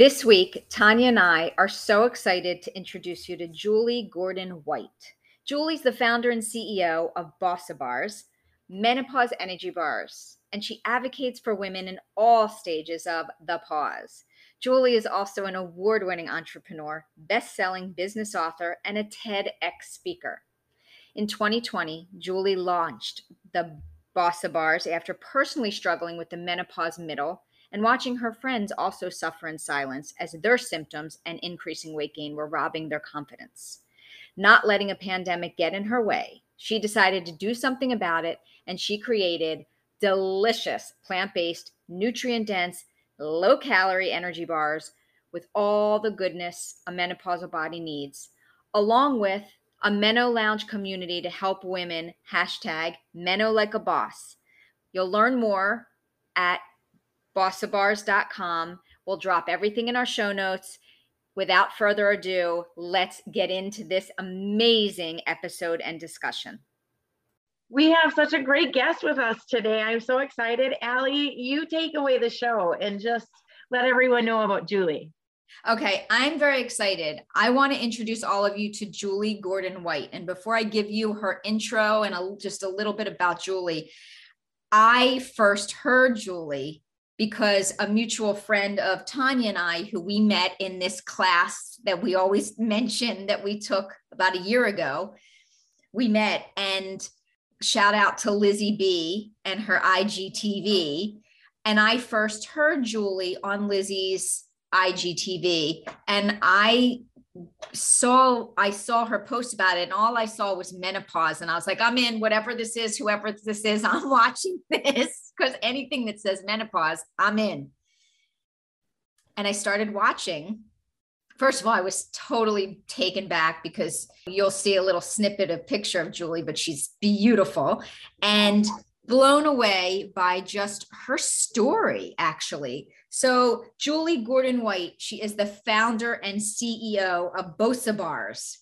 This week, Tanya and I are so excited to introduce you to Julie Gordon White. Julie's the founder and CEO of Bossa Bars, menopause energy bars, and she advocates for women in all stages of the pause. Julie is also an award-winning entrepreneur, best-selling business author, and a TEDx speaker. In 2020, Julie launched the Bossa Bars after personally struggling with the menopause middle and watching her friends also suffer in silence as their symptoms and increasing weight gain were robbing their confidence. Not letting a pandemic get in her way, she decided to do something about it, and she created delicious, plant-based, nutrient-dense, low-calorie energy bars with all the goodness a menopausal body needs, along with a MenoLounge community to help women, #MenoLikeABoss. You'll learn more at bossabars.com. We'll drop everything in our show notes. Without further ado, let's get into this amazing episode and discussion. We have such a great guest with us today. I'm so excited. Allie, you take away the show and just let everyone know about Julie. Okay, I'm very excited. I want to introduce all of you to Julie Gordon White. And before I give you her intro and just a little bit about Julie, I first heard Julie because a mutual friend of Tanya and I, who we met in this class that we always mention that we took about a year ago, we met, and shout out to Lizzie B and her IGTV. And I first heard Julie on Lizzie's IGTV, and I saw her post about it, and all I saw was menopause, and I was like, I'm in. Whatever this is, whoever this is, I'm watching this, because anything that says menopause, I'm in. And I started watching. First of all, I was totally taken back, because you'll see a little snippet of picture of Julie, but she's beautiful, and blown away by just her story, actually. So Julie Gordon White, she is the founder and CEO of Bossa Bars.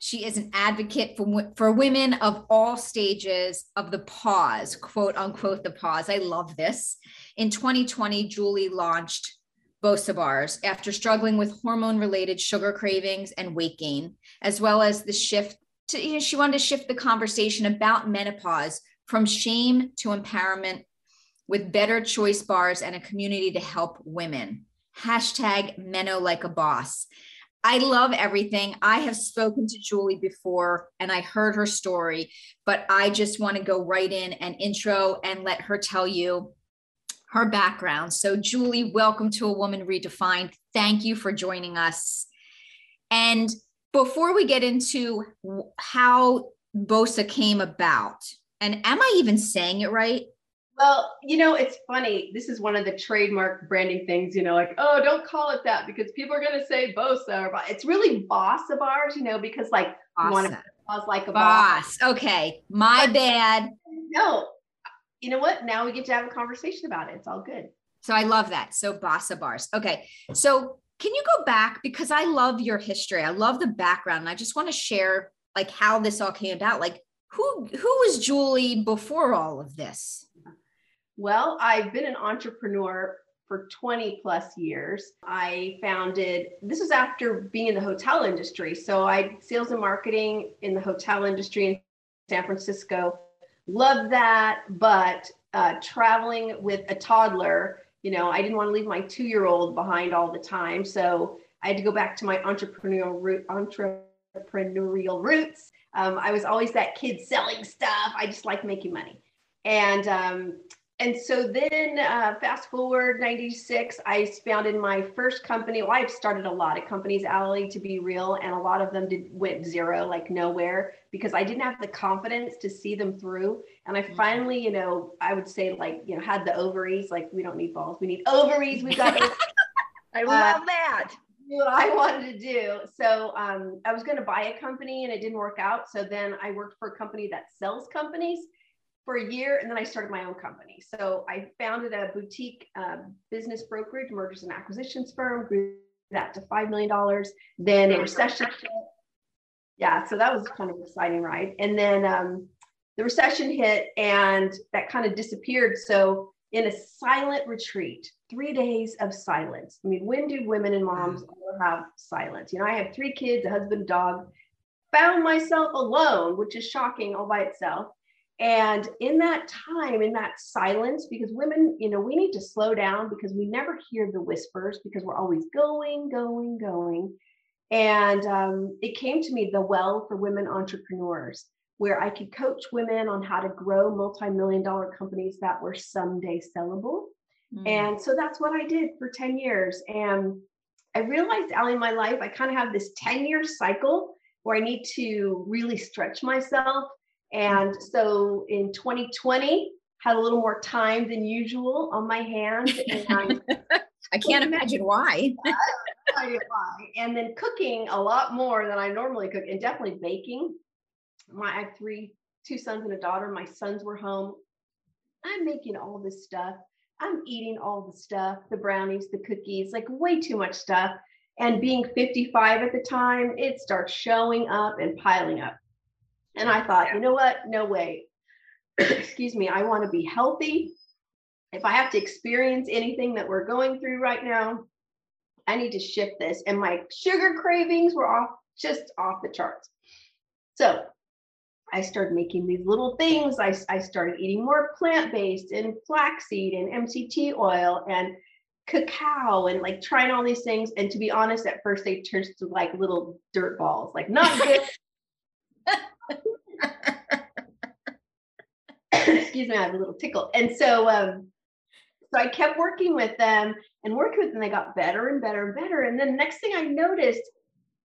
She is an advocate for women of all stages of the pause, quote unquote, the pause. I love this. In 2020, Julie launched Bossa Bars after struggling with hormone-related sugar cravings and weight gain, as well as the shift to, she wanted to shift the conversation about menopause from shame to empowerment with better choice bars and a community to help women. #MenoLikeABoss. I love everything. I have spoken to Julie before and I heard her story, but I just want to go right in and intro and let her tell you her background. So Julie, welcome to A Woman Redefined. Thank you for joining us. And before we get into how Bossa came about, and am I even saying it right? Well, it's funny. This is one of the trademark branding things, like, oh, don't call it that because people are going to say Bossa. Or it's really Bossa Bars, because like, awesome. You want to pause like a boss. Okay. My bad. No, you know what? Now we get to have a conversation about it. It's all good. So I love that. So Bossa Bars. Okay. So can you go back? Because I love your history. I love the background. And I just want to share like how this all came about. Like who was Julie before all of this? Well, I've been an entrepreneur for 20 plus years. This was after being in the hotel industry. So I did sales and marketing in the hotel industry in San Francisco. Loved that, but traveling with a toddler, I didn't want to leave my 2-year-old behind all the time. So I had to go back to my entrepreneurial roots. I was always that kid selling stuff. I just liked making money. And so then fast forward 96, I founded my first company. Well, I've started a lot of companies, Allie, to be real. And a lot of them went zero, like nowhere, because I didn't have the confidence to see them through. And I finally, I would say like, had the ovaries, like we don't need balls. We need ovaries. We got it. I love that. What I wanted to do. So I was going to buy a company and it didn't work out. So then I worked for a company that sells companies for a year. And then I started my own company. So I founded a boutique business brokerage, mergers and acquisitions firm, grew that to $5 million. Then a recession. Yeah. So that was kind of an exciting ride. And then the recession hit and that kind of disappeared. So in a silent retreat, 3 days of silence. I mean, when do women and moms ever have silence? You know, I have 3 kids, a husband, dog, found myself alone, which is shocking all by itself. And in that time, in that silence, because women, you know, we need to slow down because we never hear the whispers because we're always going, going, going. And it came to me, the Well for Women Entrepreneurs, where I could coach women on how to grow multi-million-dollar companies that were someday sellable. And so that's what I did for 10 years. And I realized, Allie, in my life, I kind of have this 10-year cycle where I need to really stretch myself. And so in 2020, had a little more time than usual on my hands. And I can't imagine why. And then cooking a lot more than I normally cook, and definitely baking. I have two sons and a daughter. My sons were home. I'm making all this stuff. I'm eating all the stuff, the brownies, the cookies, like way too much stuff. And being 55 at the time, it starts showing up and piling up. And I thought, you know what? No way. Excuse me. I want to be healthy. If I have to experience anything that we're going through right now, I need to shift this. And my sugar cravings were just off the charts. So I started making these little things. I started eating more plant-based and flaxseed and MCT oil and cacao and like trying all these things. And to be honest, at first they turned to like little dirt balls, like not good. Excuse me, I have a little tickle. And so I kept working with them. They got better and better and better. And then next thing I noticed,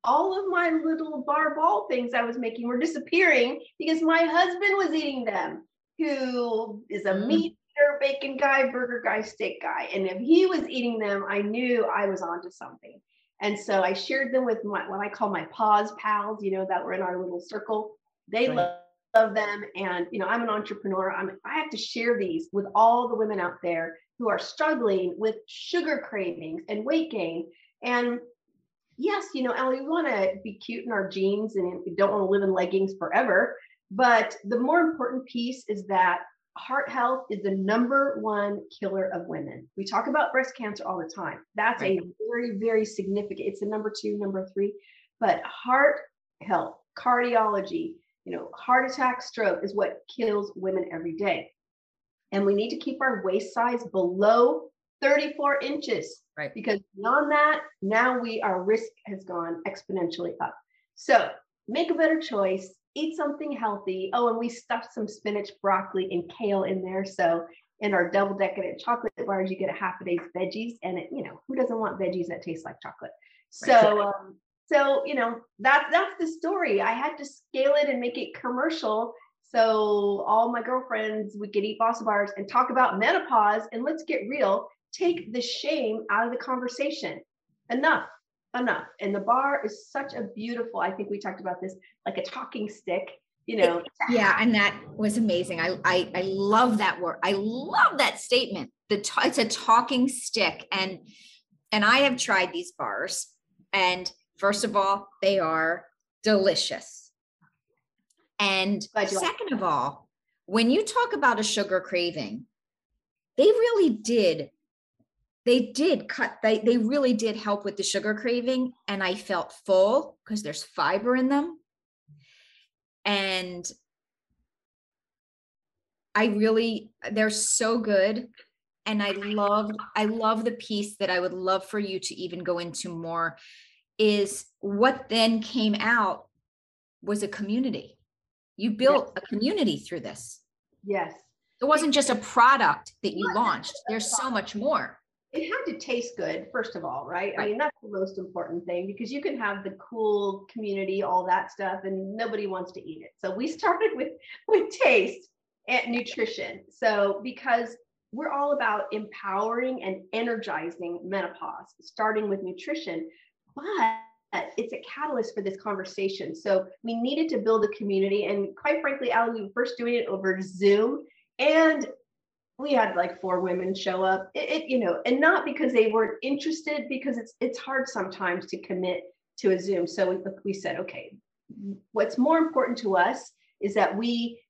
all of my little bar ball things I was making were disappearing because my husband was eating them, who is a meat eater, bacon guy, burger guy, steak guy. And if he was eating them, I knew I was onto something. And so I shared them with what I call my pause pals, you know, that were in our little circle. They love them. And, you know, I'm an entrepreneur. I have to share these with all the women out there who are struggling with sugar cravings and weight gain. And yes, you know, Allie, we want to be cute in our jeans and we don't want to live in leggings forever. But the more important piece is that heart health is the #1 killer of women. We talk about breast cancer all the time. That's a very, very significant. It's the #2, #3. But heart health, cardiology, you know, heart attack, stroke is what kills women every day. And we need to keep our waist size below 34 inches. Right. Because beyond that, now our risk has gone exponentially up. So make a better choice, eat something healthy. Oh, and we stuffed some spinach, broccoli, and kale in there. So in our double decadent chocolate bars, you get a half a day's veggies. And it, you know, who doesn't want veggies that taste like chocolate? So, right. So you know, that's the story. I had to scale it and make it commercial. So all my girlfriends, we could eat Bossa Bars and talk about menopause. And let's get real. Take the shame out of the conversation. Enough. And the bar is such a beautiful, I think we talked about this, like a talking stick, you know. Yeah. And that was amazing. I love that word. I love that statement. It's a talking stick. And I have tried these bars, and first of all, they are delicious. And second of all, when you talk about a sugar craving, they really did help with the sugar craving. And I felt full because there's fiber in them. And they're so good. And I love the piece that I would love for you to even go into more is what then came out was a community. You built a community through this. Yes. It wasn't just a product that you launched. There's so much more. It had to taste good, first of all, right? I mean, that's the most important thing, because you can have the cool community, all that stuff, and nobody wants to eat it. So we started with taste and nutrition. So because we're all about empowering and energizing menopause, starting with nutrition, but it's a catalyst for this conversation. So we needed to build a community. And quite frankly, Allie, we were first doing it over Zoom, and we had like 4 women show up, you know, and not because they weren't interested, because it's hard sometimes to commit to a Zoom. So we said, okay, what's more important to us is that we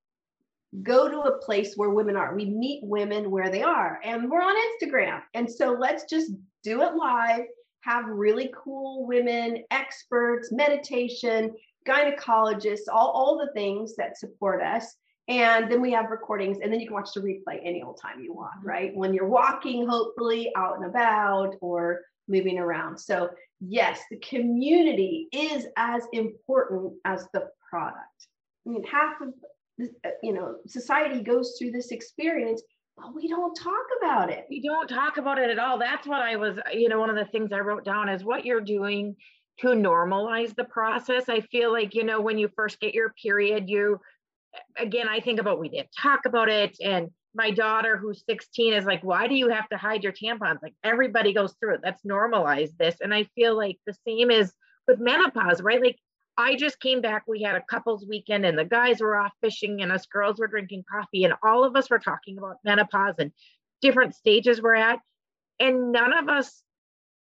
go to a place where women are. We meet women where they are, and we're on Instagram. And so let's just do it live, have really cool women, experts, meditation, gynecologists, all the things that support us. And then we have recordings, and then you can watch the replay any old time you want, right? When you're walking, hopefully out and about or moving around. So yes, the community is as important as the product. I mean, half of society goes through this experience, but we don't talk about it. We don't talk about it at all. That's what I was, one of the things I wrote down is what you're doing to normalize the process. I feel like, when you first get your period, I think about, we didn't talk about it. And my daughter, who's 16, is like, why do you have to hide your tampons? Like, everybody goes through it. Let's normalize this. And I feel like the same is with menopause, right? Like, I just came back, we had a couples weekend and the guys were off fishing and us girls were drinking coffee and all of us were talking about menopause and different stages we're at. And none of us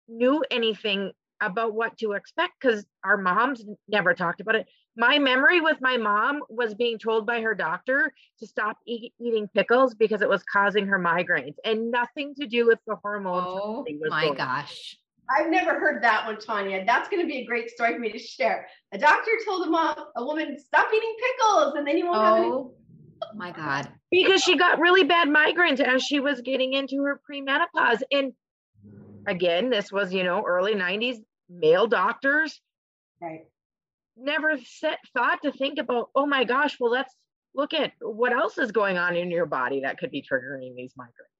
knew anything about what to expect because our moms never talked about it. My memory with my mom was being told by her doctor to stop eating pickles because it was causing her migraines, and nothing to do with the hormones. Oh my gosh. I've never heard that one, Tanya. That's going to be a great story for me to share. A doctor told a woman, stop eating pickles, and then you won't have any. Oh my God. Because she got really bad migraines as she was getting into her premenopause. And again, this was, early 90s, male doctors. Right. Never thought to think about, oh my gosh, well, let's look at what else is going on in your body that could be triggering these migraines.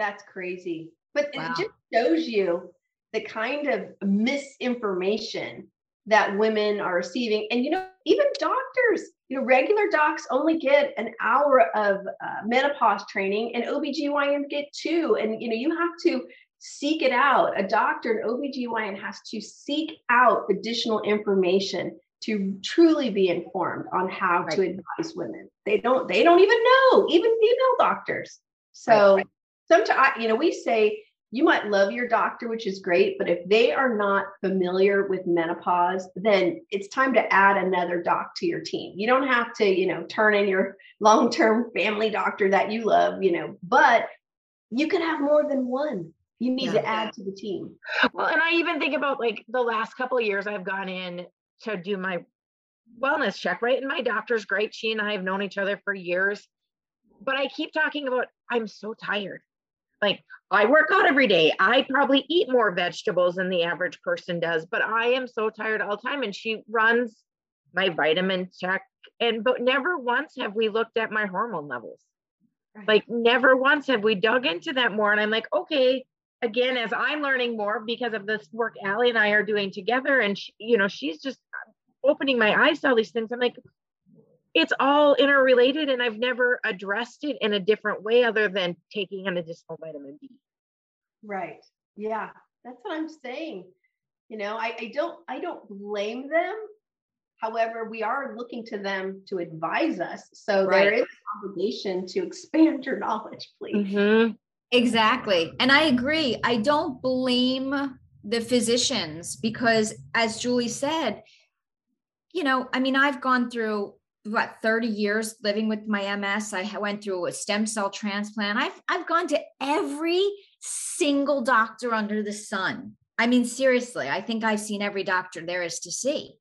That's crazy. But wow. It just shows you the kind of misinformation that women are receiving. And, even doctors, regular docs only get an hour of menopause training, and OBGYNs get 2. And, you have to seek it out. A doctor, an OBGYN, has to seek out additional information to truly be informed on how to advise women. They don't even know, even female doctors. So sometimes, we say, you might love your doctor, which is great, but if they are not familiar with menopause, then it's time to add another doc to your team. You don't have to, turn in your long-term family doctor that you love, but you can have more than one. You need to add to the team. Well, and I even think about like the last couple of years I've gone in to do my wellness check, right? And my doctor's great. She and I have known each other for years, but I keep talking about, I'm so tired. Like, I work out every day. I probably eat more vegetables than the average person does, but I am so tired all the time. And she runs my vitamin check. But never once have we looked at my hormone levels. Right. Like, never once have we dug into that more. And I'm like, okay, again, as I'm learning more because of this work Allie and I are doing together, and she, she's just opening my eyes to all these things. I'm like, it's all interrelated, and I've never addressed it in a different way other than taking an additional vitamin D. Right. Yeah. That's what I'm saying. I don't blame them. However, we are looking to them to advise us. So there is an obligation to expand your knowledge, please. Mm-hmm. Exactly. And I agree. I don't blame the physicians because, as Julie said, I've gone through about 30 years living with my MS. I went through a stem cell transplant. I've gone to every single doctor under the sun. I mean, seriously, I think I've seen every doctor there is to see,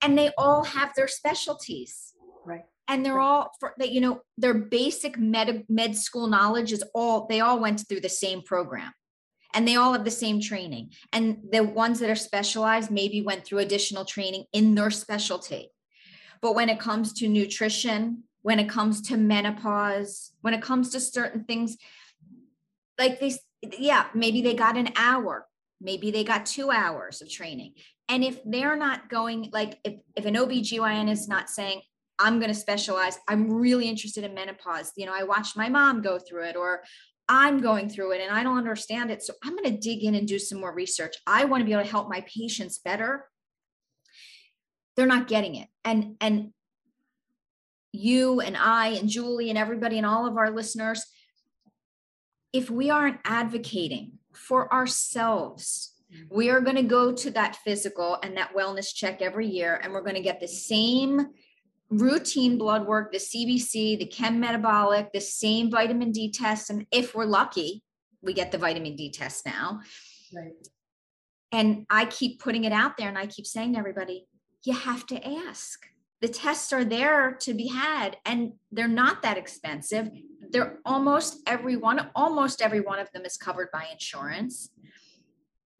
and they all have their specialties, right? And they're all their basic med school knowledge is they all went through the same program, and they all have the same training. And the ones that are specialized maybe went through additional training in their specialty. But when it comes to nutrition, when it comes to menopause, when it comes to certain things, like maybe they got an hour, maybe they got 2 hours of training. And if they're not going, like if an OBGYN is not saying, I'm going to specialize, I'm really interested in menopause. I watched my mom go through it, or I'm going through it and I don't understand it. So I'm going to dig in and do some more research. I want to be able to help my patients better. They're not getting it. And you and I and Julie and everybody and all of our listeners, if we aren't advocating for ourselves, we are going to go to that physical and that wellness check every year, and we're going to get the same routine blood work, the CBC, the chem metabolic, the same vitamin D test. And if we're lucky, we get the vitamin D test now. Right. And I keep putting it out there and I keep saying to everybody, you have to ask. The tests are there to be had and they're not that expensive. They're almost every one of them is covered by insurance.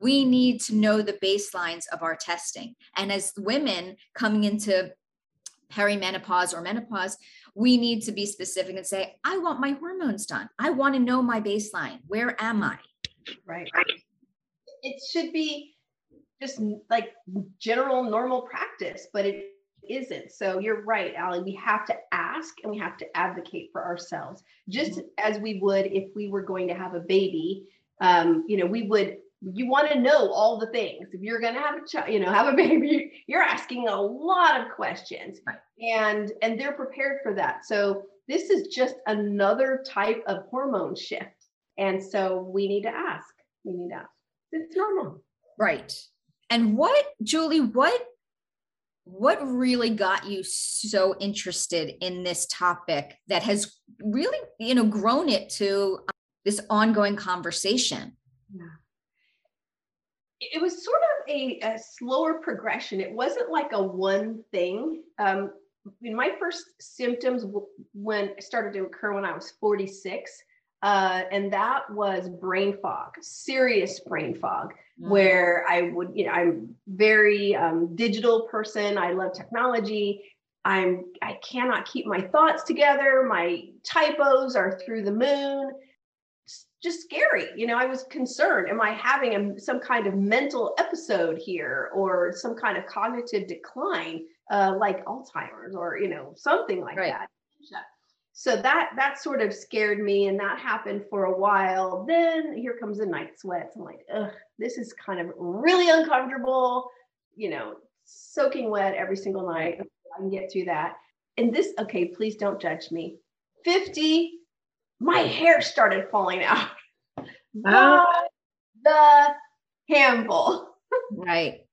We need to know the baselines of our testing. And as women coming into perimenopause or menopause, we need to be specific and say, I want my hormones done. I want to know my baseline. Where am I? Right. It should be just like general normal practice, but it isn't. So you're right, Allie. We have to ask and we have to advocate for ourselves, just as we would if we were going to have a baby. You want to know all the things. If you're going to have a child, have a baby, you're asking a lot of questions, and they're prepared for that. So this is just another type of hormone shift. And so we need to ask, It's normal. Right. And what, Julie, what really got you so interested in this topic that has really, grown it to this ongoing conversation? Yeah. It was sort of a slower progression. It wasn't like a one thing. My first symptoms started to occur when I was 46, and that was brain fog, serious brain fog, where I would, I'm very digital person. I love technology. I cannot keep my thoughts together. My typos are through the moon. Just scary. I was concerned. Am I having some kind of mental episode here or some kind of cognitive decline, like Alzheimer's or, something like that. So that sort of scared me, and that happened for a while. Then here comes the night sweats. I'm like, ugh, this is kind of really uncomfortable, soaking wet every single night. I can get through that. And this, okay, please don't judge me. 50, my hair started falling out. The handful. Right.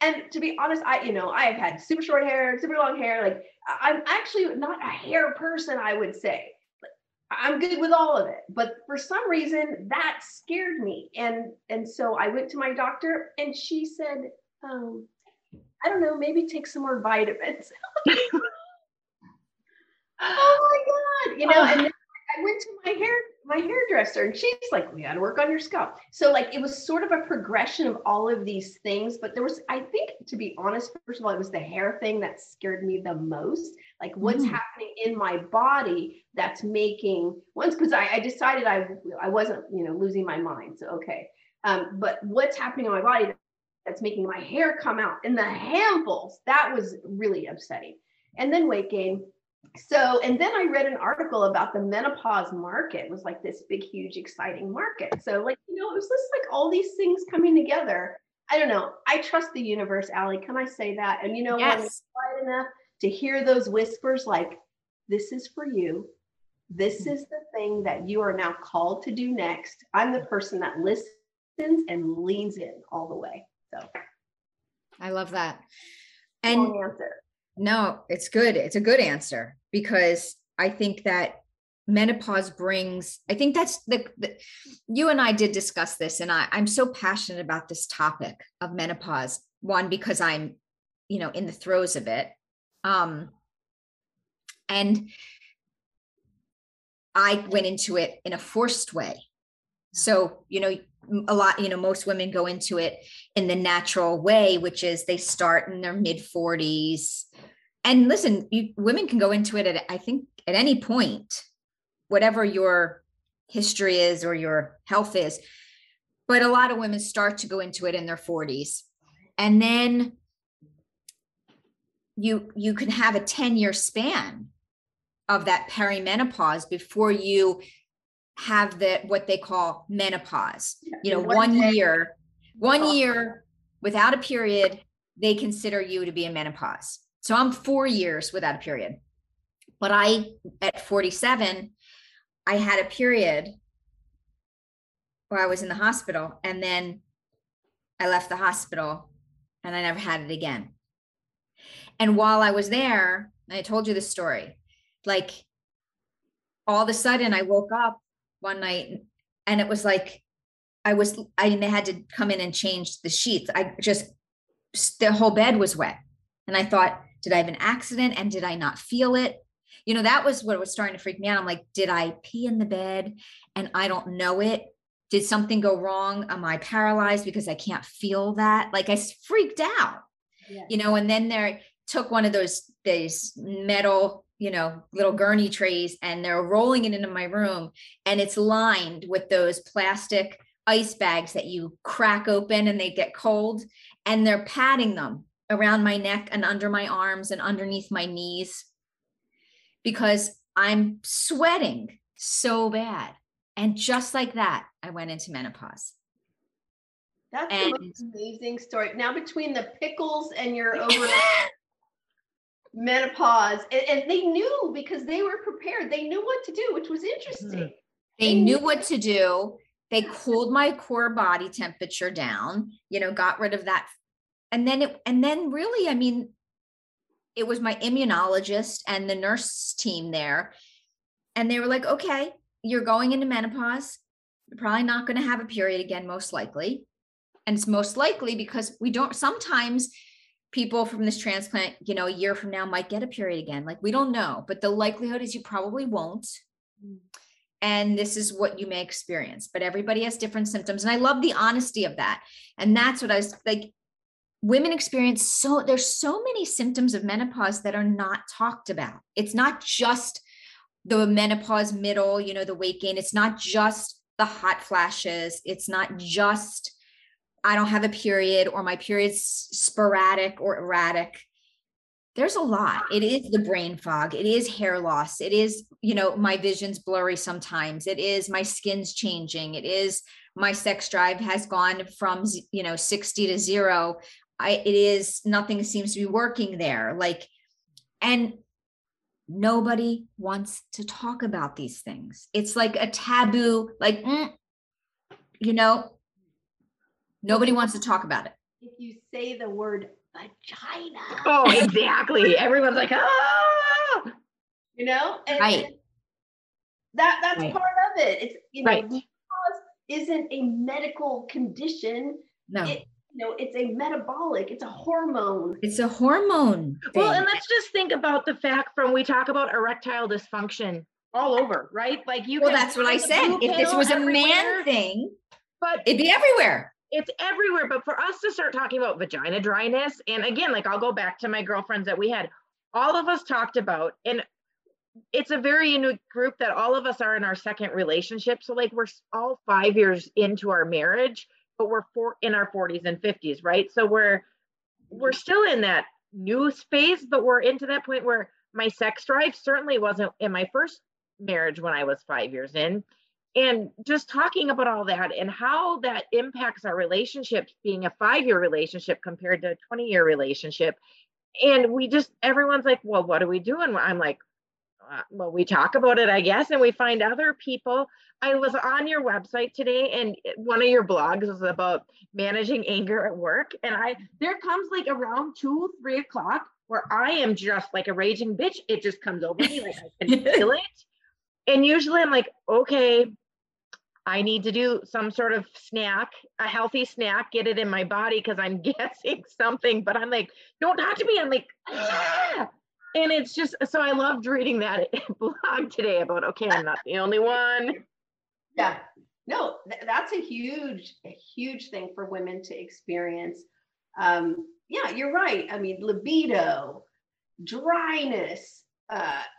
And to be honest, I've had super short hair, super long hair. I'm actually not a hair person, I would say. I'm good with all of it. But for some reason, that scared me. And so I went to my doctor and she said, I don't know, maybe take some more vitamins. Oh my God, and then I went to my hairdresser, and she's like, we got to work on your scalp. So it was sort of a progression of all of these things, but there was, I think, to be honest, first of all, it was the hair thing that scared me the most, what's happening in my body that's making once, because I decided I wasn't, losing my mind. So, okay. But what's happening in my body that's making my hair come out in the handfuls, that was really upsetting. And then weight gain. So, and then I read an article about the menopause market. It was like this big, huge, exciting market. So it was just all these things coming together. I don't know. I trust the universe, Allie. Can I say that? And yes. When it's quiet enough to hear those whispers, this is for you. This is the thing that you are now called to do next. I'm the person that listens and leans in all the way. So I love that. And long answer. No, it's good. It's a good answer, because I think that menopause brings, I think that's you and I did discuss this, and I'm so passionate about this topic of menopause. One, because I'm, in the throes of it. And I went into it in a forced way. So, a lot, most women go into it in the natural way, which is they start in their mid 40s. And listen, women can go into it at any point, whatever your history is or your health is. But a lot of women start to go into it in their 40s. And then you can have a 10-year span of that perimenopause before you have what they call menopause, one year without a period, they consider you to be in menopause. So I'm 4 years without a period, but at 47, I had a period where I was in the hospital, and then I left the hospital and I never had it again. And while I was there, I told you this story, like all of a sudden I woke up one night and it was like, I had to come in and change the sheets. The whole bed was wet. And I thought, did I have an accident? And did I not feel it? You know, that was what was starting to freak me out. I'm like, did I pee in the bed and I don't know it? Did something go wrong? Am I paralyzed because I can't feel that? Like I freaked out, yeah. You know, and then there took one of those metal, you know, little gurney trays and they're rolling it into my room and it's lined with those plastic ice bags that you crack open and they get cold and they're patting them around my neck and under my arms and underneath my knees because I'm sweating so bad. And just like that, I went into menopause. That's an amazing story. Now between the pickles and your over menopause, and they knew because they were prepared. They knew what to do, which was interesting. They knew what to do. They cooled my core body temperature down, you know, got rid of that. And then really, I mean, it was my immunologist and the nurse team there. And they were like, okay, you're going into menopause. You're probably not going to have a period again, most likely. And it's most likely because sometimes people from this transplant, you know, a year from now might get a period again. Like we don't know, but the likelihood is you probably won't. And this is what you may experience, but everybody has different symptoms. And I love the honesty of that. And that's what I was like, women experience. So there's so many symptoms of menopause that are not talked about. It's not just the menopause middle, you know, the weight gain. It's not just the hot flashes. It's not just, I don't have a period or my period's sporadic or erratic. There's a lot. It is the brain fog. It is hair loss. It is, you know, my vision's blurry sometimes. It is my skin's changing. It is my sex drive has gone from, you know, 60 to zero. It is nothing seems to be working there. Like, and nobody wants to talk about these things. It's like a taboo, like, you know, nobody wants to talk about it. If you say the word vagina. Oh, exactly. Everyone's like, ah, you know, and right. That's right. Part of it. It's, you know, right. Menopause isn't a medical condition. No. No, it's a metabolic, it's a hormone. It's a hormone thing. Well, and let's just think about the fact from we talk about erectile dysfunction all over, right? Like you. Well, that's what I said. If this was a man thing, but it'd be everywhere. It's everywhere. But for us to start talking about vagina dryness, and again, like I'll go back to my girlfriends that we had, all of us talked about, and it's a very unique group that all of us are in our second relationship. So like we're all 5 years into our marriage, but we're in our 40s and 50s, right? So we're still in that new space, but we're into that point where my sex drive certainly wasn't in my first marriage when I was 5 years in. And just talking about all that and how that impacts our relationships, being a 5-year relationship compared to a 20-year relationship. And everyone's like, well, what do we do? And I'm like, well, we talk about it, I guess, and we find other people. I was on your website today, and one of your blogs was about managing anger at work. And there comes like around 2, 3 o'clock where I am just like a raging bitch. It just comes over me, like I can feel it. And usually I'm like, okay, I need to do some sort of snack, a healthy snack, get it in my body because I'm guessing something. But I'm like, don't talk to me. I'm like, ah! And it's just, so I loved reading that blog today about, okay, I'm not the only one. Yeah, no, that's a huge thing for women to experience. Yeah, you're right. I mean, libido, dryness,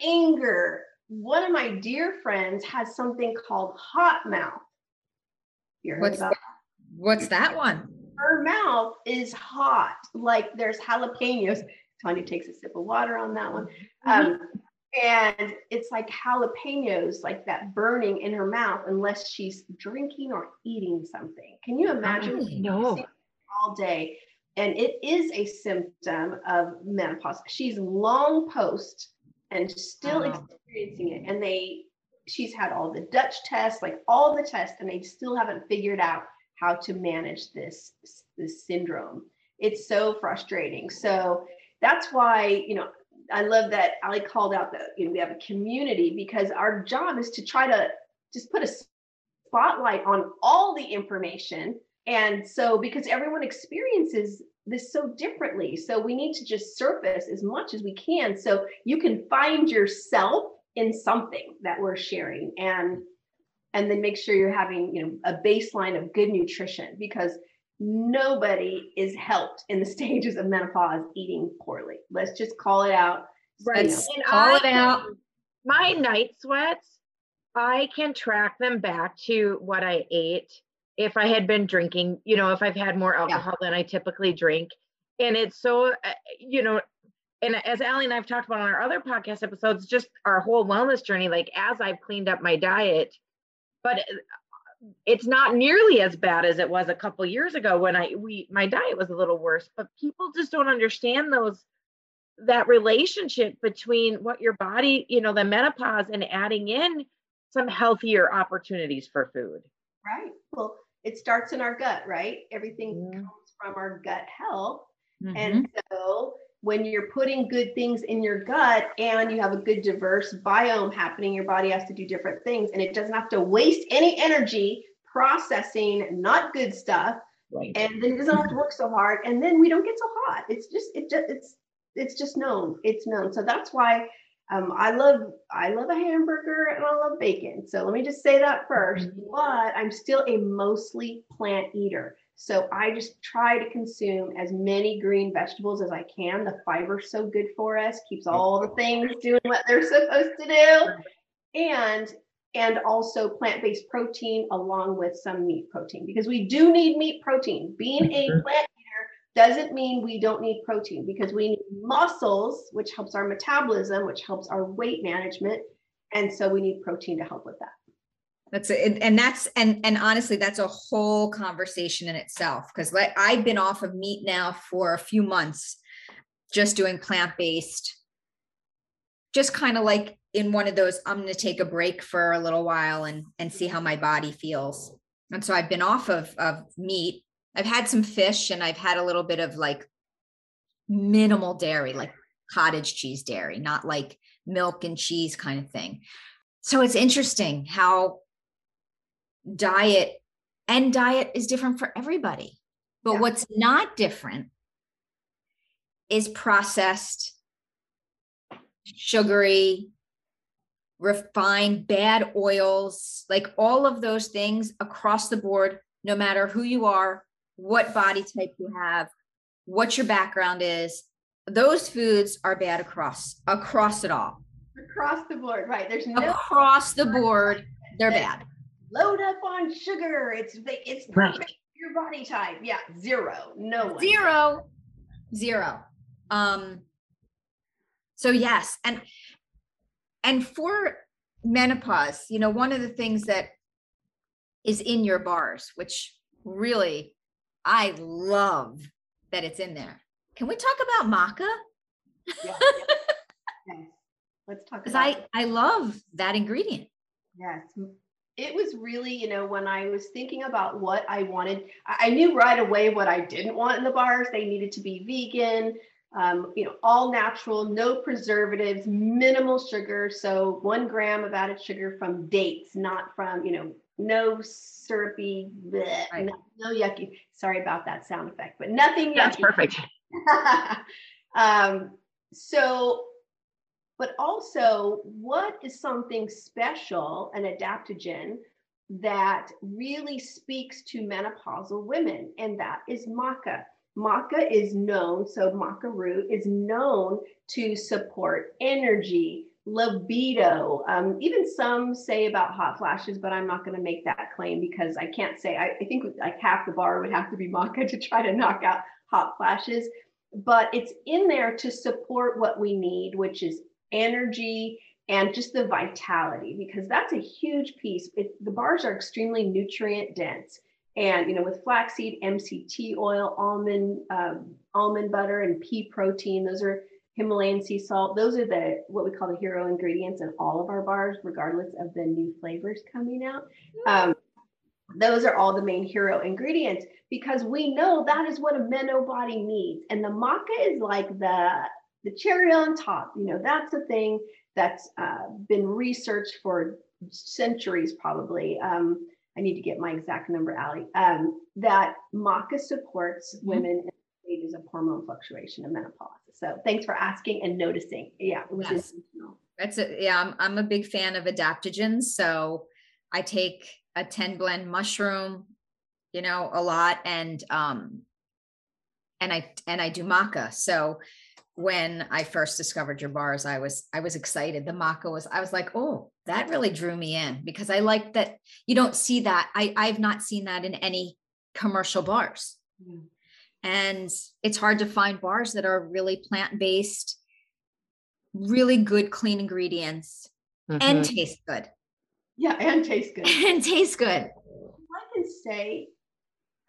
anger. One of my dear friends has something called hot mouth. What's that one? Her mouth is hot, like there's jalapenos. Tanya takes a sip of water on that one. And it's like jalapenos, like that burning in her mouth, unless she's drinking or eating something. Can you imagine? No. All day. And it is a symptom of menopause. She's long post and still experiencing it. And she's had all the Dutch tests, like all the tests, and they still haven't figured out how to manage this syndrome. It's so frustrating. So that's why, you know, I love that Allie called out that, you know, we have a community, because our job is to try to just put a spotlight on all the information. And so, because everyone experiences this so differently, so we need to just surface as much as we can, so you can find yourself in something that we're sharing, and then make sure you're having, you know, a baseline of good nutrition, because nobody is helped in the stages of menopause eating poorly. Let's just call it out. Right. So, you know, call it out. My night sweats, I can track them back to what I ate if I had been drinking, you know, if I've had more alcohol than I typically drink. And it's so, you know, and as Allie and I've talked about on our other podcast episodes, just our whole wellness journey, like as I've cleaned up my diet, but it's not nearly as bad as it was a couple of years ago when my diet was a little worse, but people just don't understand that relationship between what your body, you know, the menopause and adding in some healthier opportunities for food. Right. Well, it starts in our gut, right? Everything comes from our gut health. Mm-hmm. And so when you're putting good things in your gut and you have a good diverse biome happening, your body has to do different things, and it doesn't have to waste any energy processing not good stuff. Right. And then it doesn't have to work so hard. And then we don't get so hot. It's just known. So that's why I love a hamburger and I love bacon. So let me just say that first, but I'm still a mostly plant eater. So I just try to consume as many green vegetables as I can. The fiber's so good for us, keeps all the things doing what they're supposed to do. And also plant-based protein along with some meat protein, because we do need meat protein. Being a plant doesn't mean we don't need protein, because we need muscles, which helps our metabolism, which helps our weight management. And so we need protein to help with that. That's it. And honestly, that's a whole conversation in itself, because I've been off of meat now for a few months, just doing plant-based, just kind of like in one of those, I'm going to take a break for a little while and see how my body feels. And so I've been off of meat. I've had some fish and I've had a little bit of like minimal dairy, like cottage cheese dairy, not like milk and cheese kind of thing. So it's interesting how diet is different for everybody. But what's not different is processed, sugary, refined, bad oils, like all of those things across the board, no matter who you are, what body type you have, what your background is. Those foods are bad across it all. Across the board, right? There's no across the board. They're bad. Load up on sugar. It's perfect. Your body type. Yeah, zero. No one. Zero. So yes, and for menopause, you know, one of the things that is in your bars, which really, I love that it's in there. Can we talk about maca? Yes. Let's talk about it. Because I love that ingredient. Yes. It was really, you know, when I was thinking about what I wanted, I knew right away what I didn't want in the bars. They needed to be vegan, you know, all natural, no preservatives, minimal sugar. So 1 gram of added sugar from dates, not from, you know, no syrupy, bleh, right. no yucky. Sorry about that sound effect, but nothing yucky. That's perfect. But also, what is something special, an adaptogen, that really speaks to menopausal women? And that is maca. Maca is known, so maca root is known to support energy, libido, even some say about hot flashes, but I'm not going to make that claim because I can't say, I think like half the bar would have to be maca to try to knock out hot flashes, but it's in there to support what we need, which is energy and just the vitality, because that's a huge piece. The bars are extremely nutrient dense, and, you know, with flaxseed, MCT oil, almond butter, and pea protein, those are Himalayan sea salt. Those are the, what we call the hero ingredients in all of our bars, regardless of the new flavors coming out. Those are all the main hero ingredients, because we know that is what a meno body needs. And the maca is like the cherry on top. You know, that's the thing that's been researched for centuries, probably. I need to get my exact number, Allie, that maca supports women in stages of hormone fluctuation and menopause. So thanks for asking and noticing. Yeah, it was intentional. That's it. Yeah, I'm a big fan of adaptogens. So I take a 10 blend mushroom, you know, a lot. And I do maca. So when I first discovered your bars, I was excited. The maca was, I was like, oh, that really drew me in, because I like that. You don't see that. I've not seen that in any commercial bars. Mm. And it's hard to find bars that are really plant-based, really good, clean ingredients, and taste good. Yeah. And taste good. And taste good. I can say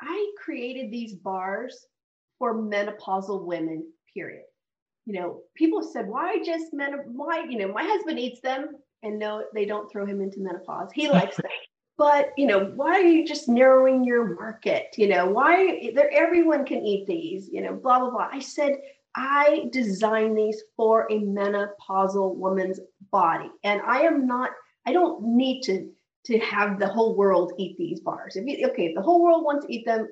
I created these bars for menopausal women, period. You know, people said, why just men? Why, you know, my husband eats them, and no, they don't throw him into menopause. He likes them. But, you know, why are you just narrowing your market? You know, why there, everyone can eat these, you know, blah, blah, blah. I said, I designed these for a menopausal woman's body. And I am not, I don't need to have the whole world eat these bars. If the whole world wants to eat them.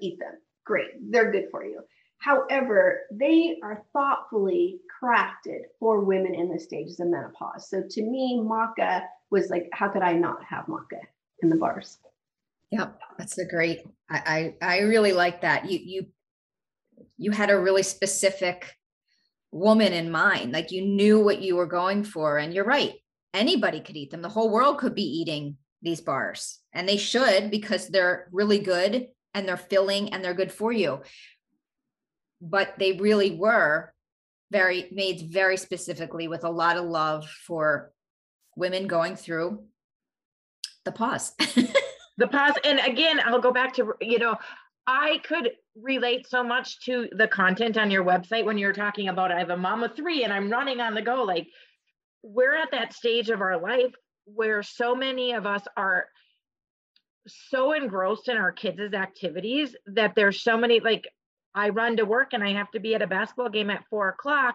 Great. They're good for you. However, they are thoughtfully crafted for women in the stages of menopause. So to me, maca was like, how could I not have maca in the bars? Yep. That's a great, I really like that. You had a really specific woman in mind. Like, you knew what you were going for, and you're right. Anybody could eat them. The whole world could be eating these bars, and they should, because they're really good and they're filling and they're good for you. But they really were made very specifically, with a lot of love for women going through the pause. The pause. And again, I'll go back to, you know, I could relate so much to the content on your website when you're talking about, I have a mom of three and I'm running on the go. Like, we're at that stage of our life where so many of us are so engrossed in our kids' activities that there's so many, like, I run to work and I have to be at a basketball game at 4:00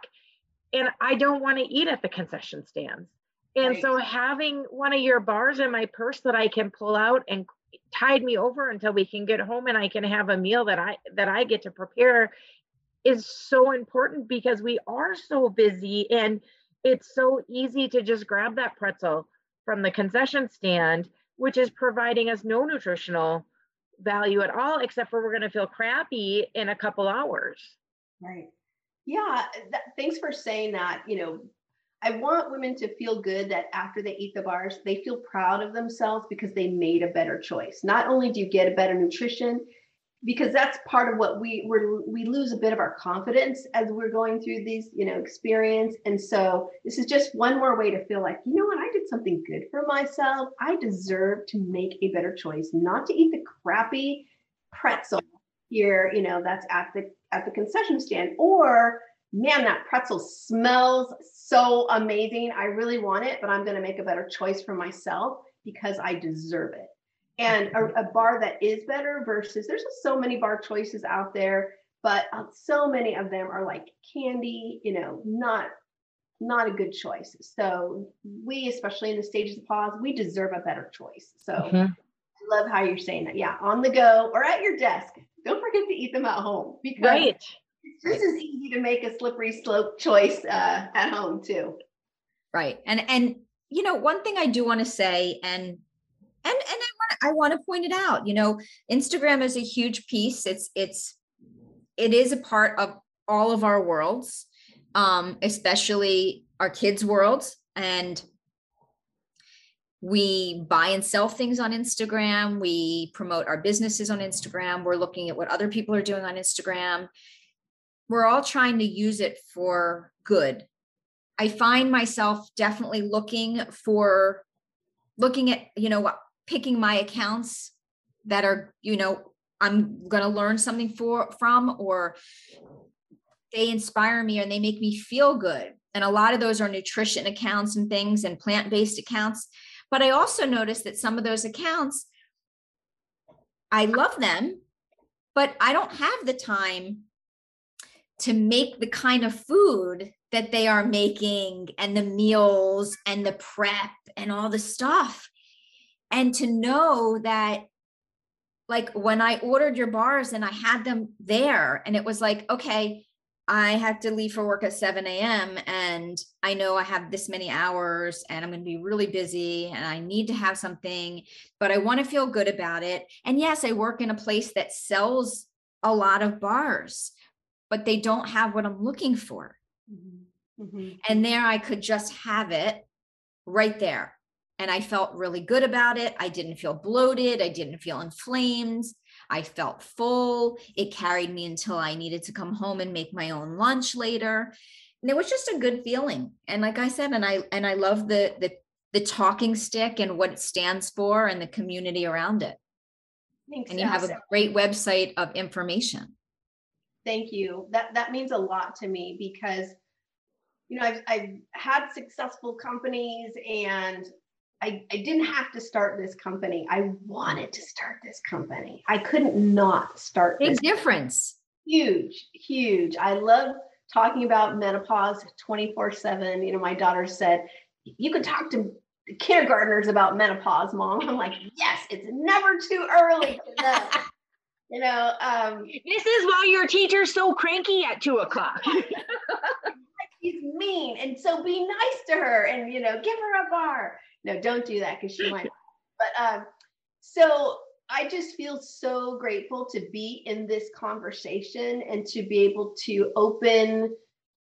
and I don't want to eat at the concession stands. And so having one of your bars in my purse that I can pull out and tide me over until we can get home and I can have a meal that I get to prepare is so important, because we are so busy and it's so easy to just grab that pretzel from the concession stand, which is providing us no nutritional value at all, except for we're going to feel crappy in a couple hours. Right. Yeah. Thanks for saying that. You know, I want women to feel good that after they eat the bars, they feel proud of themselves because they made a better choice. Not only do you get a better nutrition, because that's part of what we lose a bit of our confidence as we're going through these, you know, experience. And so this is just one more way to feel like, you know what, I did something good for myself. I deserve to make a better choice, not to eat the crappy pretzel here, you know, that's at the concession stand. Or, man, that pretzel smells so amazing. I really want it, but I'm going to make a better choice for myself because I deserve it. And a bar that is better versus, there's just so many bar choices out there, but so many of them are like candy, you know, not a good choice. So we, especially in the stages of pause, we deserve a better choice. So I love how you're saying that. Yeah. On the go or at your desk. Don't forget to eat them at home, because this is easy to make a slippery slope choice at home too. Right. And you know, one thing I do want to say, and I want to point it out, you know, Instagram is a huge piece. It is a part of all of our worlds, especially our kids' worlds. And we buy and sell things on Instagram. We promote our businesses on Instagram. We're looking at what other people are doing on Instagram. We're all trying to use it for good. I find myself definitely looking at, you know, picking my accounts that are, you know, I'm going to learn something from, or they inspire me and they make me feel good. And a lot of those are nutrition accounts and things, and plant-based accounts. But I also noticed that some of those accounts I love them, but I don't have the time to make the kind of food that they are making and the meals and the prep and all the stuff. And to know that, like, when I ordered your bars and I had them there and it was like, okay, I have to leave for work at 7 a.m. and I know I have this many hours and I'm going to be really busy and I need to have something, but I want to feel good about it. And yes, I work in a place that sells a lot of bars, but they don't have what I'm looking for. Mm-hmm. Mm-hmm. And there I could just have it right there. And I felt really good about it. I didn't feel bloated. I didn't feel inflamed. I felt full. It carried me until I needed to come home and make my own lunch later. And it was just a good feeling. And like I said, and I love the talking stick and what it stands for and the community around it. Thanks, and you have a great website of information. Thank you. That means a lot to me because, you know, I've had successful companies and I didn't have to start this company. I wanted to start this company. I couldn't not start this. Big difference. Huge, huge. I love talking about menopause 24/7. You know, my daughter said, you could talk to kindergartners about menopause, Mom. I'm like, yes, it's never too early for them. You know, this is why your teacher's so cranky at 2 o'clock. She's mean. And so be nice to her and, you know, give her a bar. No, don't do that because she might. But so I just feel so grateful to be in this conversation and to be able to open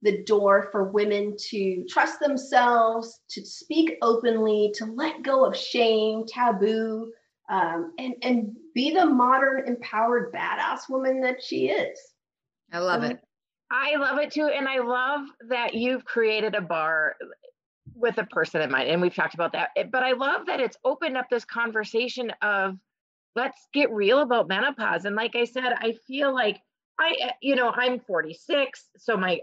the door for women to trust themselves, to speak openly, to let go of shame, taboo, and be the modern, empowered, badass woman that she is. I love it. I love it too. And I love that you've created a bar with a person in mind. And we've talked about that, but I love that it's opened up this conversation of let's get real about menopause. And like I said, I feel like I'm 46. So my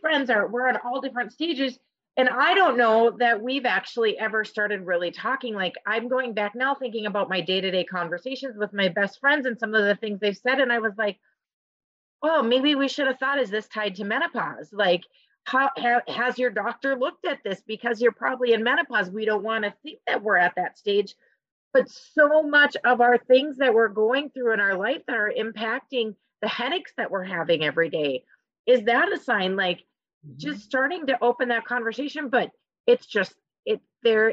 friends we're at all different stages. And I don't know that we've actually ever started really talking. Like, I'm going back now thinking about my day-to-day conversations with my best friends and some of the things they've said. And I was like, oh, maybe we should have thought, is this tied to menopause? Like, how has your doctor looked at this? Because you're probably in menopause. We don't want to think that we're at that stage, but so much of our things that we're going through in our life that are impacting the headaches that we're having every day. Is that a sign? Like, mm-hmm. Just starting to open that conversation, but it's just, we're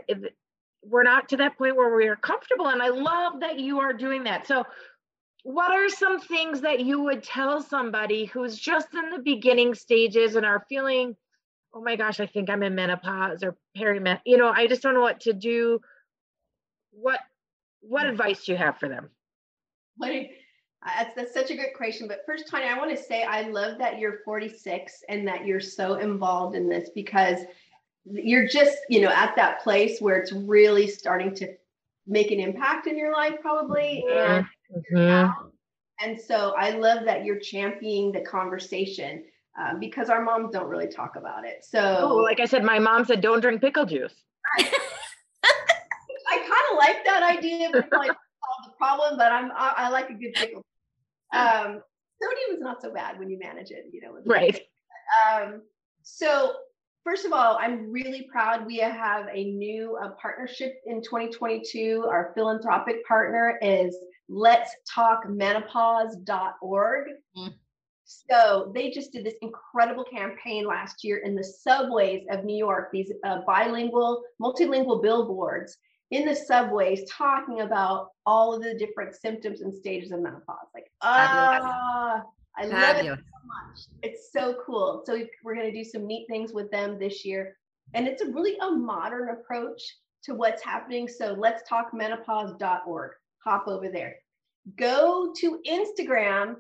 not to that point where we are comfortable. And I love that you are doing that. So what are some things that you would tell somebody who's just in the beginning stages and are feeling, oh my gosh, I think I'm in menopause or perimenopause, you know, I just don't know what to do. What advice do you have for them? That's such a great question. But first, Tanya, I want to say, I love that you're 46 and that you're so involved in this because you're just, you know, at that place where it's really starting to make an impact in your life, probably. Yeah. Mm-hmm. And so I love that you're championing the conversation because our moms don't really talk about it. So, like I said, my mom said, don't drink pickle juice. I kind of like that idea, but like solve the problem. But I like a good pickle. Sodium is not so bad when you manage it, you know. Right. So first of all, I'm really proud. We have a new partnership in 2022. Our philanthropic partner is Let's Talk Menopause.org. Mm. So they just did this incredible campaign last year in the subways of New York, these bilingual, multilingual billboards in the subways talking about all of the different symptoms and stages of menopause. Like, I love it so much. It's so cool. So we're going to do some neat things with them this year. And it's a really modern approach to what's happening. So Let's Talk Menopause.org. Hop over there. Go to Instagram,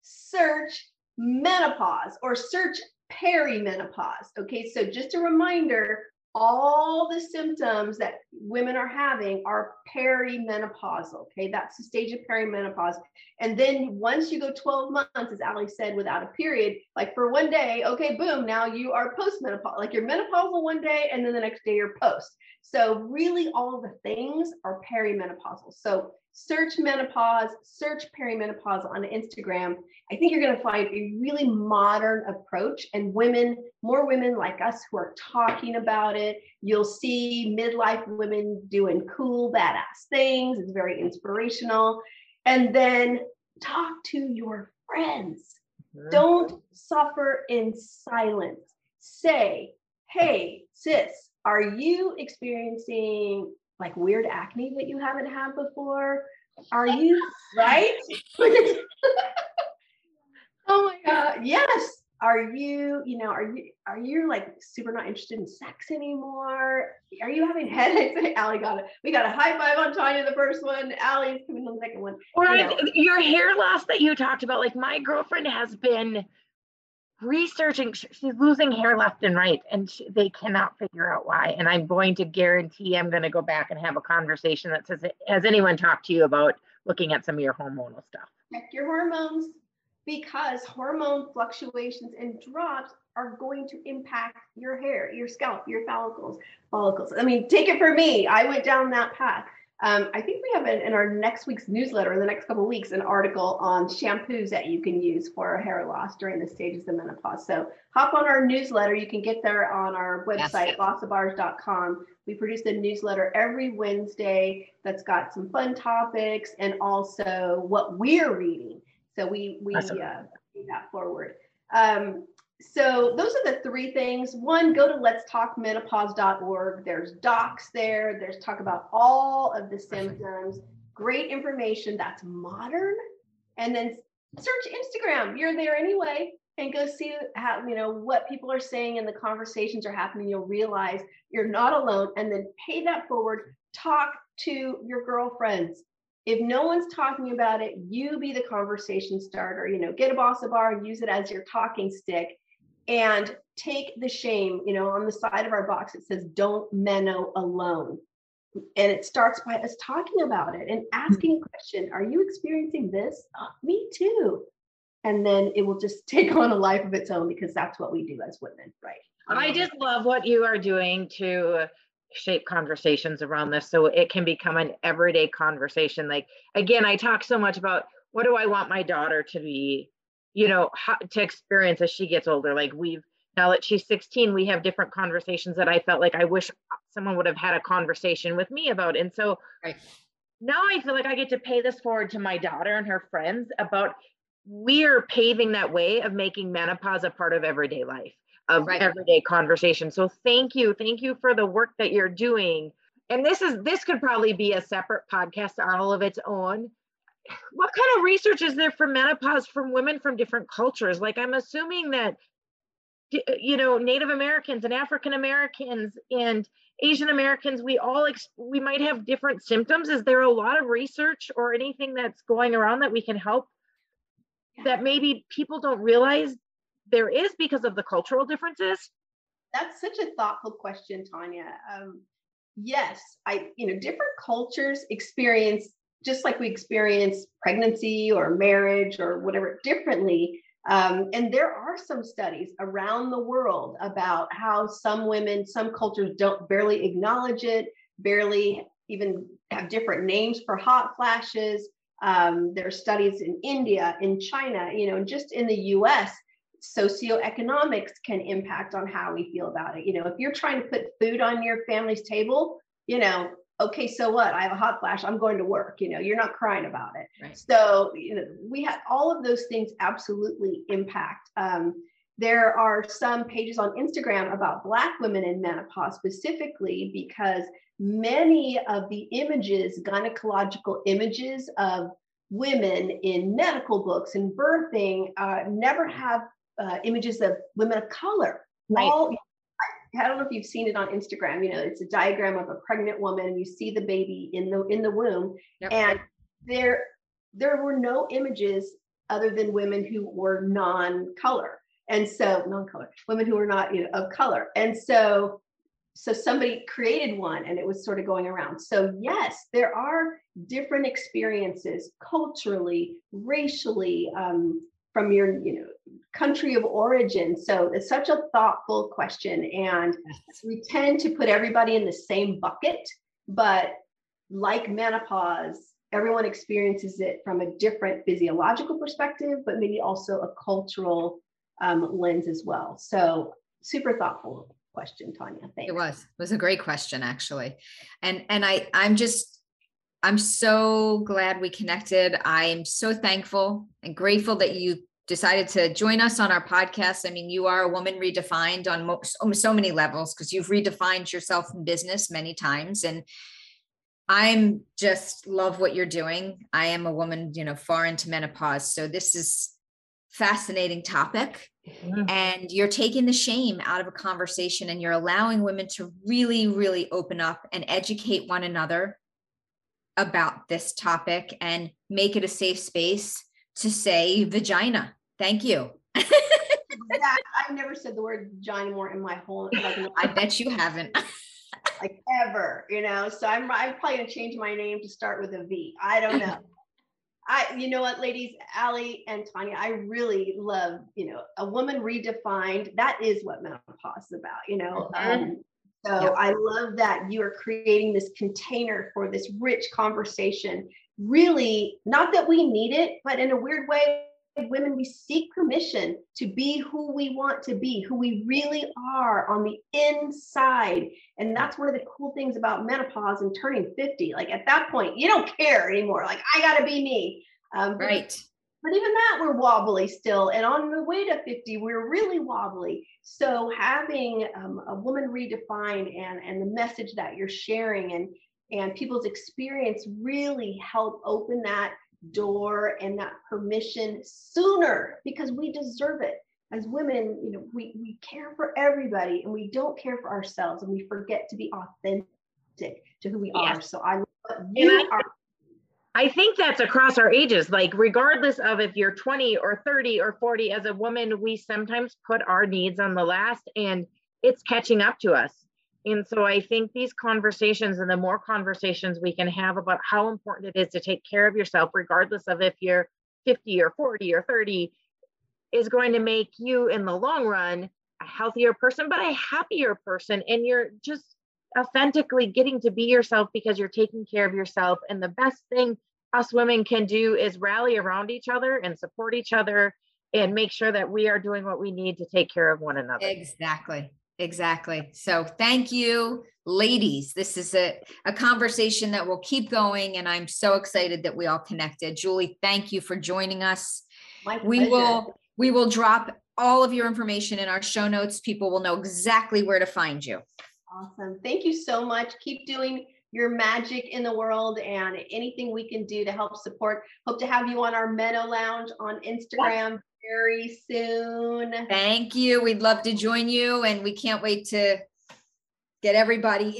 search menopause or search perimenopause. Okay, so just a reminder, all the symptoms that women are having are perimenopausal. Okay, that's the stage of perimenopause. And then once you go 12 months, as Allie said, without a period, like for one day, okay, boom, now you are postmenopausal. Like you're menopausal one day and then the next day you're post. So really all the things are perimenopausal. So Search menopause, search perimenopause on Instagram. I think you're going to find a really modern approach, and women, more women like us who are talking about it. You'll see midlife women doing cool, badass things. It's very inspirational. And then talk to your friends. Mm-hmm. Don't suffer in silence. Say, hey, sis, are you experiencing like weird acne that you haven't had before? Are you right? Oh my God. Yes. Are you, are you like super not interested in sex anymore? Are you having headaches? Allie got it. We got a high five on Tanya, the first one. Allie's coming on the second one. Or your hair loss that you talked about, like my girlfriend has been researching, she's losing hair left and right, and they cannot figure out why. And I'm going to guarantee I'm going to go back and have a conversation that says, has anyone talked to you about looking at some of your hormonal stuff? Check your hormones, because hormone fluctuations and drops are going to impact your hair, your scalp, your follicles. I mean, take it from me. I went down that path. I think we have in our next week's newsletter, in the next couple of weeks, an article on shampoos that you can use for hair loss during the stages of menopause. So hop on our newsletter. You can get there on our website, bossabars.com. We produce a newsletter every Wednesday that's got some fun topics and also what we're reading. So we awesome. Do that forward. So those are the three things. One, go to letstalkmenopause.org. There's docs there. There's talk about all of the symptoms. Great information that's modern. And then search Instagram. You're there anyway, and go see how, what people are saying and the conversations are happening. You'll realize you're not alone, and then pay that forward. Talk to your girlfriends. If no one's talking about it, you be the conversation starter. Get a Bossa Bar and use it as your talking stick, and take the shame. On the side of our box, it says, don't meno alone. And it starts by us talking about it and asking a question. Are you experiencing this? Me too. And then it will just take on a life of its own, because that's what we do as women, right? I just love what you are doing to shape conversations around this, so it can become an everyday conversation. Like, again, I talk so much about, what do I want my daughter to be, how to experience as she gets older? Like, now that she's 16, we have different conversations that I felt like I wish someone would have had a conversation with me about. And so now I feel like I get to pay this forward to my daughter and her friends about, we're paving that way of making menopause a part of everyday life, of everyday conversation. So thank you for the work that you're doing. And this could probably be a separate podcast all of its own. What kind of research is there for menopause from women from different cultures? Like, I'm assuming that, Native Americans and African Americans and Asian Americans, we might have different symptoms. Is there a lot of research or anything that's going around that we can help that maybe people don't realize there is because of the cultural differences? That's such a thoughtful question, Tanya. Yes, different cultures experience, just like we experience pregnancy or marriage or whatever, differently. And there are some studies around the world about how some cultures don't barely acknowledge it, barely even have different names for hot flashes. There are studies in India, in China, just in the US, socioeconomics can impact on how we feel about it. If you're trying to put food on your family's table, okay, so what? I have a hot flash. I'm going to work. You're not crying about it. Right. So, we have all of those things absolutely impact. There are some pages on Instagram about Black women in menopause specifically, because many of the images, gynecological images of women in medical books and birthing, never have images of women of color. Right. I don't know if you've seen it on Instagram. It's a diagram of a pregnant woman, and you see the baby in the womb. Yep. And there were no images other than women who were women who were not of color. And so somebody created one, and it was sort of going around. So yes, there are different experiences culturally, racially, from your country of origin. So it's such a thoughtful question, and we tend to put everybody in the same bucket. But like menopause, everyone experiences it from a different physiological perspective, but maybe also a cultural lens as well. So super thoughtful question, Tanya. Thanks. It was a great question, actually. And I'm so glad we connected. I am so thankful and grateful that you decided to join us on our podcast. I mean, you are a woman redefined on so many levels, because you've redefined yourself in business many times. And I'm just love what you're doing. I am a woman, far into menopause. So this is fascinating topic. Mm-hmm. And you're taking the shame out of a conversation, and you're allowing women to really, really open up and educate one another about this topic and make it a safe space to say vagina. Thank you. Yeah, I've never said the word vagina more in my whole life. I bet you haven't. Like ever, so I'm probably going to change my name to start with a V. I don't know. You know what, ladies, Allie and Tanya, I really love, A Woman Redefined. That is what menopause is about, So I love that you are creating this container for this rich conversation. Really, not that we need it, but in a weird way, women, we seek permission to be who we want to be, who we really are on the inside. And that's one of the cool things about menopause and turning 50. Like at that point, you don't care anymore. Like, I got to be me. Right. But even that, we're wobbly still. And on the way to 50, we're really wobbly. So having A Woman Redefined and the message that you're sharing and people's experience really help open that door and that permission sooner, because we deserve it. As women, we care for everybody, and we don't care for ourselves, and we forget to be authentic to who we are. So I think that's across our ages, like regardless of if you're 20 or 30 or 40, as a woman, we sometimes put our needs on the last, and it's catching up to us. And so I think these conversations, and the more conversations we can have about how important it is to take care of yourself, regardless of if you're 50 or 40 or 30, is going to make you in the long run a healthier person, but a happier person. And you're just authentically getting to be yourself because you're taking care of yourself. And the best thing us women can do is rally around each other and support each other and make sure that we are doing what we need to take care of one another. Exactly. So thank you, ladies. This is a conversation that will keep going. And I'm so excited that we all connected. Julie, thank you for joining us. We will drop all of your information in our show notes. People will know exactly where to find you. Awesome. Thank you so much. Keep doing your magic in the world, and anything we can do to help support. Hope to have you on our MenoLounge on Instagram. Yes. Very soon. Thank you. We'd love to join you, and we can't wait to get everybody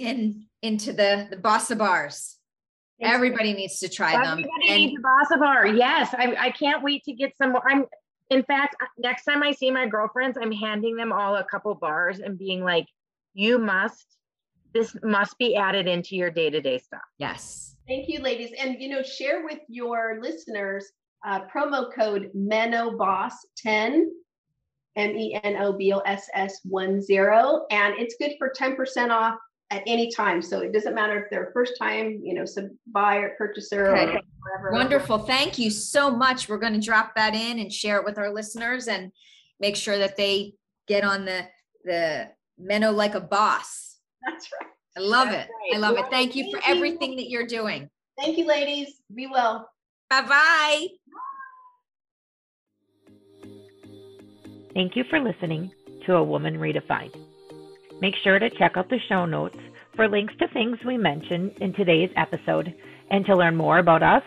into the Bossa Bars. Thanks. Everybody needs to try them. Everybody needs a Bossa Bar. Yes, I can't wait to get some more. In fact, next time I see my girlfriends, I'm handing them all a couple bars and being like, this must be added into your day-to-day stuff. Yes. Thank you, ladies. And share with your listeners promo code MENOBOSS10, MENOBOSS10, and it's good for 10% off at any time. So it doesn't matter if they're first time, buyer, purchaser, okay, or whatever. Wonderful. Thank you so much. We're going to drop that in and share it with our listeners, and make sure that they get on the Meno like a boss. That's right. I love it. Right. I love it. Thank you for everything that you're doing. Thank you, ladies. Be well. Bye-bye. Thank you for listening to A Woman Redefined. Make sure to check out the show notes for links to things we mentioned in today's episode, and to learn more about us,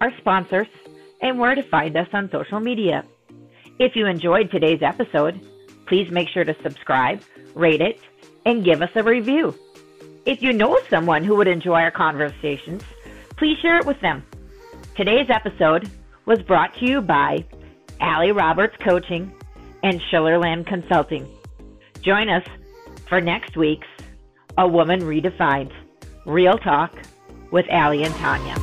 our sponsors, and where to find us on social media. If you enjoyed today's episode, please make sure to subscribe, rate it, and give us a review. If you know someone who would enjoy our conversations, please share it with them. Today's episode was brought to you by Allie Roberts Coaching and Schillerland Consulting. Join us for next week's A Woman Redefined Real Talk with Allie and Tanya.